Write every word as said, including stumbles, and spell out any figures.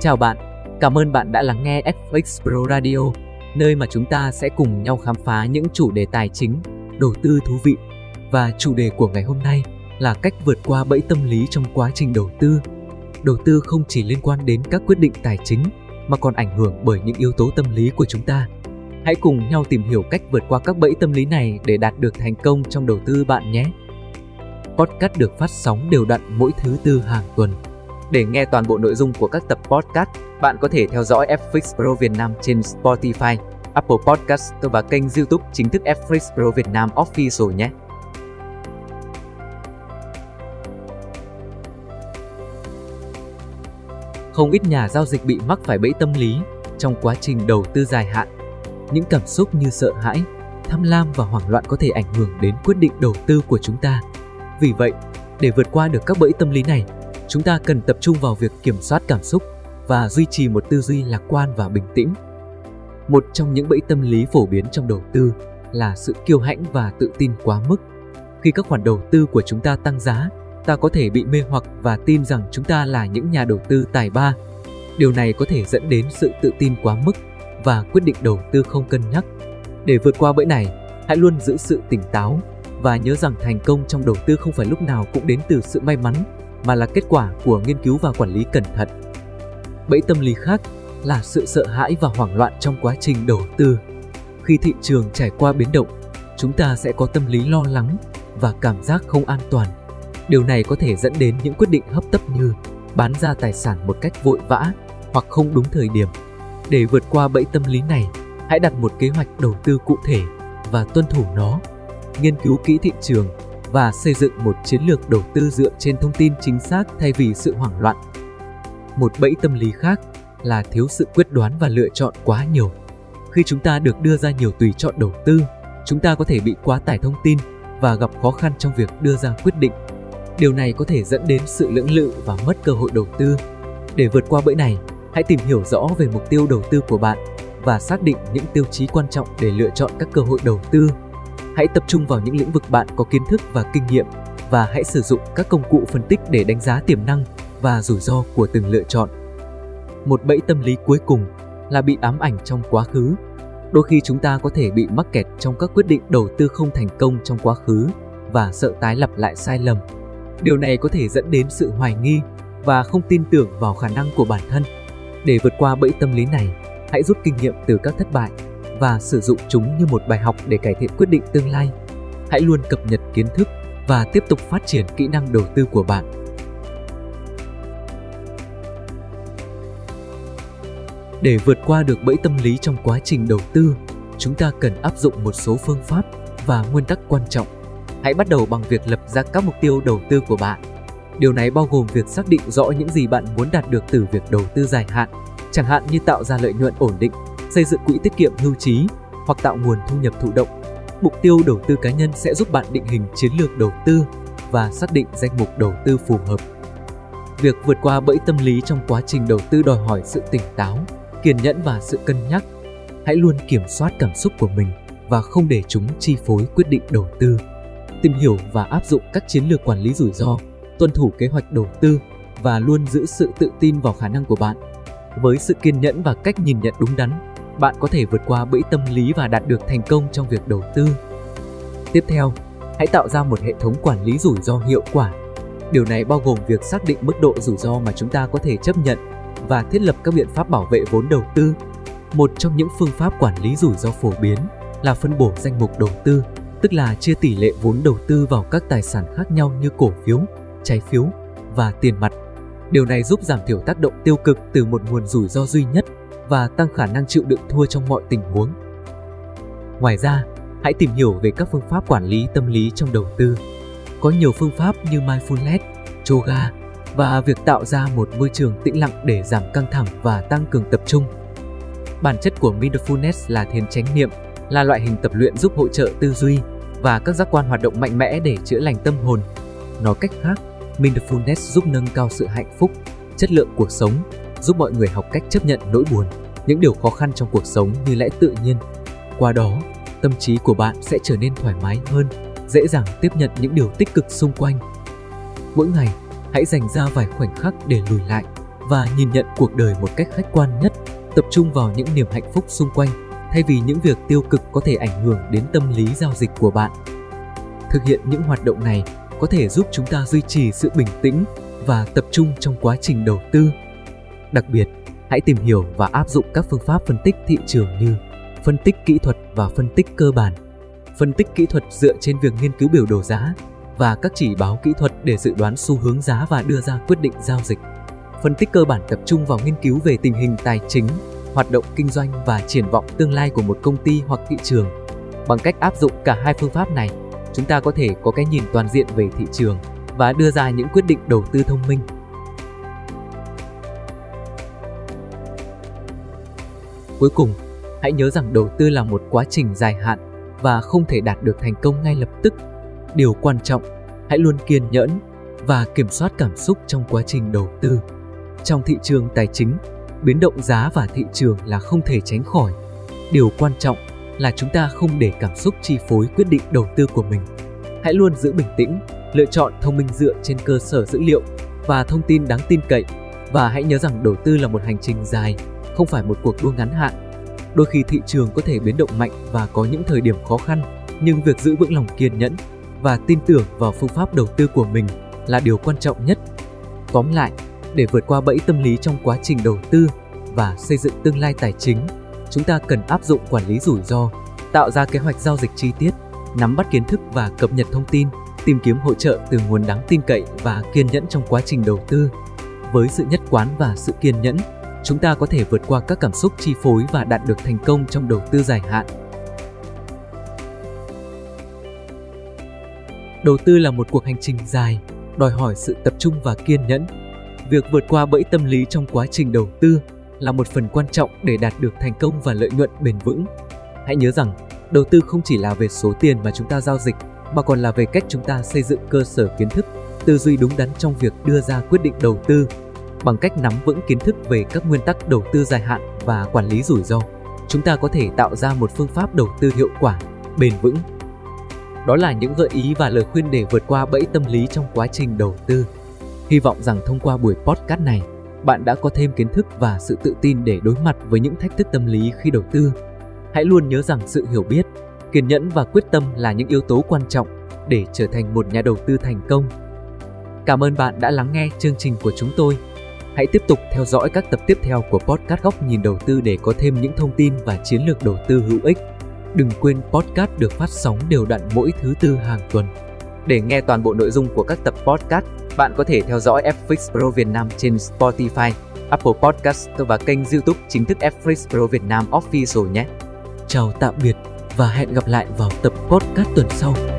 Chào bạn, cảm ơn bạn đã lắng nghe ép ích Pro Radio, nơi mà chúng ta sẽ cùng nhau khám phá những chủ đề tài chính, đầu tư thú vị. Và chủ đề của ngày hôm nay là cách vượt qua bẫy tâm lý trong quá trình đầu tư. Đầu tư không chỉ liên quan đến các quyết định tài chính, mà còn ảnh hưởng bởi những yếu tố tâm lý của chúng ta. Hãy cùng nhau tìm hiểu cách vượt qua các bẫy tâm lý này để đạt được thành công trong đầu tư bạn nhé. Podcast được phát sóng đều đặn mỗi thứ tư hàng tuần. Để nghe toàn bộ nội dung của các tập podcast, bạn có thể theo dõi ép ích Pro Việt Nam trên Spotify, Apple Podcast và kênh YouTube chính thức ép ích Pro Việt Nam Official nhé. Không ít nhà giao dịch bị mắc phải bẫy tâm lý trong quá trình đầu tư dài hạn. Những cảm xúc như sợ hãi, tham lam và hoảng loạn có thể ảnh hưởng đến quyết định đầu tư của chúng ta. Vì vậy, để vượt qua được các bẫy tâm lý này, chúng ta cần tập trung vào việc kiểm soát cảm xúc và duy trì một tư duy lạc quan và bình tĩnh. Một trong những bẫy tâm lý phổ biến trong đầu tư là sự kiêu hãnh và tự tin quá mức. Khi các khoản đầu tư của chúng ta tăng giá, ta có thể bị mê hoặc và tin rằng chúng ta là những nhà đầu tư tài ba. Điều này có thể dẫn đến sự tự tin quá mức và quyết định đầu tư không cân nhắc. Để vượt qua bẫy này, hãy luôn giữ sự tỉnh táo và nhớ rằng thành công trong đầu tư không phải lúc nào cũng đến từ sự may mắn, mà là kết quả của nghiên cứu và quản lý cẩn thận. Bẫy tâm lý khác là sự sợ hãi và hoảng loạn trong quá trình đầu tư. Khi thị trường trải qua biến động, chúng ta sẽ có tâm lý lo lắng và cảm giác không an toàn. Điều này có thể dẫn đến những quyết định hấp tấp như bán ra tài sản một cách vội vã hoặc không đúng thời điểm. Để vượt qua bẫy tâm lý này, hãy đặt một kế hoạch đầu tư cụ thể và tuân thủ nó. Nghiên cứu kỹ thị trường và xây dựng một chiến lược đầu tư dựa trên thông tin chính xác thay vì sự hoảng loạn. Một bẫy tâm lý khác là thiếu sự quyết đoán và lựa chọn quá nhiều. Khi chúng ta được đưa ra nhiều tùy chọn đầu tư, chúng ta có thể bị quá tải thông tin và gặp khó khăn trong việc đưa ra quyết định. Điều này có thể dẫn đến sự lưỡng lự và mất cơ hội đầu tư. Để vượt qua bẫy này, hãy tìm hiểu rõ về mục tiêu đầu tư của bạn và xác định những tiêu chí quan trọng để lựa chọn các cơ hội đầu tư. Hãy tập trung vào những lĩnh vực bạn có kiến thức và kinh nghiệm và hãy sử dụng các công cụ phân tích để đánh giá tiềm năng và rủi ro của từng lựa chọn. Một bẫy tâm lý cuối cùng là bị ám ảnh trong quá khứ. Đôi khi chúng ta có thể bị mắc kẹt trong các quyết định đầu tư không thành công trong quá khứ và sợ tái lặp lại sai lầm. Điều này có thể dẫn đến sự hoài nghi và không tin tưởng vào khả năng của bản thân. Để vượt qua bẫy tâm lý này, hãy rút kinh nghiệm từ các thất bại và sử dụng chúng như một bài học để cải thiện quyết định tương lai. Hãy luôn cập nhật kiến thức và tiếp tục phát triển kỹ năng đầu tư của bạn. Để vượt qua được bẫy tâm lý trong quá trình đầu tư, chúng ta cần áp dụng một số phương pháp và nguyên tắc quan trọng. Hãy bắt đầu bằng việc lập ra các mục tiêu đầu tư của bạn. Điều này bao gồm việc xác định rõ những gì bạn muốn đạt được từ việc đầu tư dài hạn, chẳng hạn như tạo ra lợi nhuận ổn định, xây dựng quỹ tiết kiệm hưu trí hoặc tạo nguồn thu nhập thụ động. Mục tiêu đầu tư cá nhân sẽ giúp bạn định hình chiến lược đầu tư và xác định danh mục đầu tư phù hợp. Việc vượt qua bẫy tâm lý trong quá trình đầu tư đòi hỏi sự tỉnh táo, kiên nhẫn và sự cân nhắc. Hãy luôn kiểm soát cảm xúc của mình và không để chúng chi phối quyết định đầu tư. Tìm hiểu và áp dụng các chiến lược quản lý rủi ro, tuân thủ kế hoạch đầu tư và luôn giữ sự tự tin vào khả năng của bạn. Với sự kiên nhẫn và cách nhìn nhận đúng đắn, bạn có thể vượt qua bẫy tâm lý và đạt được thành công trong việc đầu tư. Tiếp theo, hãy tạo ra một hệ thống quản lý rủi ro hiệu quả. Điều này bao gồm việc xác định mức độ rủi ro mà chúng ta có thể chấp nhận và thiết lập các biện pháp bảo vệ vốn đầu tư. Một trong những phương pháp quản lý rủi ro phổ biến là phân bổ danh mục đầu tư, tức là chia tỷ lệ vốn đầu tư vào các tài sản khác nhau như cổ phiếu, trái phiếu và tiền mặt. Điều này giúp giảm thiểu tác động tiêu cực từ một nguồn rủi ro duy nhất và tăng khả năng chịu đựng thua trong mọi tình huống. Ngoài ra, hãy tìm hiểu về các phương pháp quản lý tâm lý trong đầu tư. Có nhiều phương pháp như Mindfulness, Yoga và việc tạo ra một môi trường tĩnh lặng để giảm căng thẳng và tăng cường tập trung. Bản chất của Mindfulness là thiền chánh niệm, là loại hình tập luyện giúp hỗ trợ tư duy và các giác quan hoạt động mạnh mẽ để chữa lành tâm hồn. Nói cách khác, Mindfulness giúp nâng cao sự hạnh phúc, chất lượng cuộc sống, giúp mọi người học cách chấp nhận nỗi buồn, những điều khó khăn trong cuộc sống như lẽ tự nhiên. Qua đó, tâm trí của bạn sẽ trở nên thoải mái hơn, dễ dàng tiếp nhận những điều tích cực xung quanh. Mỗi ngày, hãy dành ra vài khoảnh khắc để lùi lại và nhìn nhận cuộc đời một cách khách quan nhất, tập trung vào những niềm hạnh phúc xung quanh thay vì những việc tiêu cực có thể ảnh hưởng đến tâm lý giao dịch của bạn. Thực hiện những hoạt động này có thể giúp chúng ta duy trì sự bình tĩnh và tập trung trong quá trình đầu tư. Đặc biệt, hãy tìm hiểu và áp dụng các phương pháp phân tích thị trường như phân tích kỹ thuật và phân tích cơ bản. Phân tích kỹ thuật dựa trên việc nghiên cứu biểu đồ giá và các chỉ báo kỹ thuật để dự đoán xu hướng giá và đưa ra quyết định giao dịch. Phân tích cơ bản tập trung vào nghiên cứu về tình hình tài chính, hoạt động kinh doanh và triển vọng tương lai của một công ty hoặc thị trường. Bằng cách áp dụng cả hai phương pháp này, chúng ta có thể có cái nhìn toàn diện về thị trường và đưa ra những quyết định đầu tư thông minh. Cuối cùng, hãy nhớ rằng đầu tư là một quá trình dài hạn và không thể đạt được thành công ngay lập tức. Điều quan trọng, hãy luôn kiên nhẫn và kiểm soát cảm xúc trong quá trình đầu tư. Trong thị trường tài chính, biến động giá và thị trường là không thể tránh khỏi. Điều quan trọng là chúng ta không để cảm xúc chi phối quyết định đầu tư của mình. Hãy luôn giữ bình tĩnh, lựa chọn thông minh dựa trên cơ sở dữ liệu và thông tin đáng tin cậy. Và hãy nhớ rằng đầu tư là một hành trình dài, không phải một cuộc đua ngắn hạn. Đôi khi thị trường có thể biến động mạnh và có những thời điểm khó khăn, nhưng việc giữ vững lòng kiên nhẫn và tin tưởng vào phương pháp đầu tư của mình là điều quan trọng nhất. Tóm lại, để vượt qua bẫy tâm lý trong quá trình đầu tư và xây dựng tương lai tài chính, chúng ta cần áp dụng quản lý rủi ro, tạo ra kế hoạch giao dịch chi tiết, nắm bắt kiến thức và cập nhật thông tin, tìm kiếm hỗ trợ từ nguồn đáng tin cậy và kiên nhẫn trong quá trình đầu tư. Với sự nhất quán và sự kiên nhẫn, chúng ta có thể vượt qua các cảm xúc chi phối và đạt được thành công trong đầu tư dài hạn. Đầu tư là một cuộc hành trình dài, đòi hỏi sự tập trung và kiên nhẫn. Việc vượt qua bẫy tâm lý trong quá trình đầu tư là một phần quan trọng để đạt được thành công và lợi nhuận bền vững. Hãy nhớ rằng, đầu tư không chỉ là về số tiền mà chúng ta giao dịch, mà còn là về cách chúng ta xây dựng cơ sở kiến thức, tư duy đúng đắn trong việc đưa ra quyết định đầu tư. Bằng cách nắm vững kiến thức về các nguyên tắc đầu tư dài hạn và quản lý rủi ro, chúng ta có thể tạo ra một phương pháp đầu tư hiệu quả, bền vững. Đó là những gợi ý và lời khuyên để vượt qua bẫy tâm lý trong quá trình đầu tư. Hy vọng rằng thông qua buổi podcast này, bạn đã có thêm kiến thức và sự tự tin để đối mặt với những thách thức tâm lý khi đầu tư. Hãy luôn nhớ rằng sự hiểu biết, kiên nhẫn và quyết tâm là những yếu tố quan trọng để trở thành một nhà đầu tư thành công. Cảm ơn bạn đã lắng nghe chương trình của chúng tôi. Hãy tiếp tục theo dõi các tập tiếp theo của podcast Góc Nhìn Đầu Tư để có thêm những thông tin và chiến lược đầu tư hữu ích. Đừng quên podcast được phát sóng đều đặn mỗi thứ tư hàng tuần. Để nghe toàn bộ nội dung của các tập podcast, bạn có thể theo dõi ép ích Pro Việt Nam trên Spotify, Apple Podcast và kênh YouTube chính thức ép ích Pro Việt Nam Official nhé. Chào tạm biệt và hẹn gặp lại vào tập podcast tuần sau.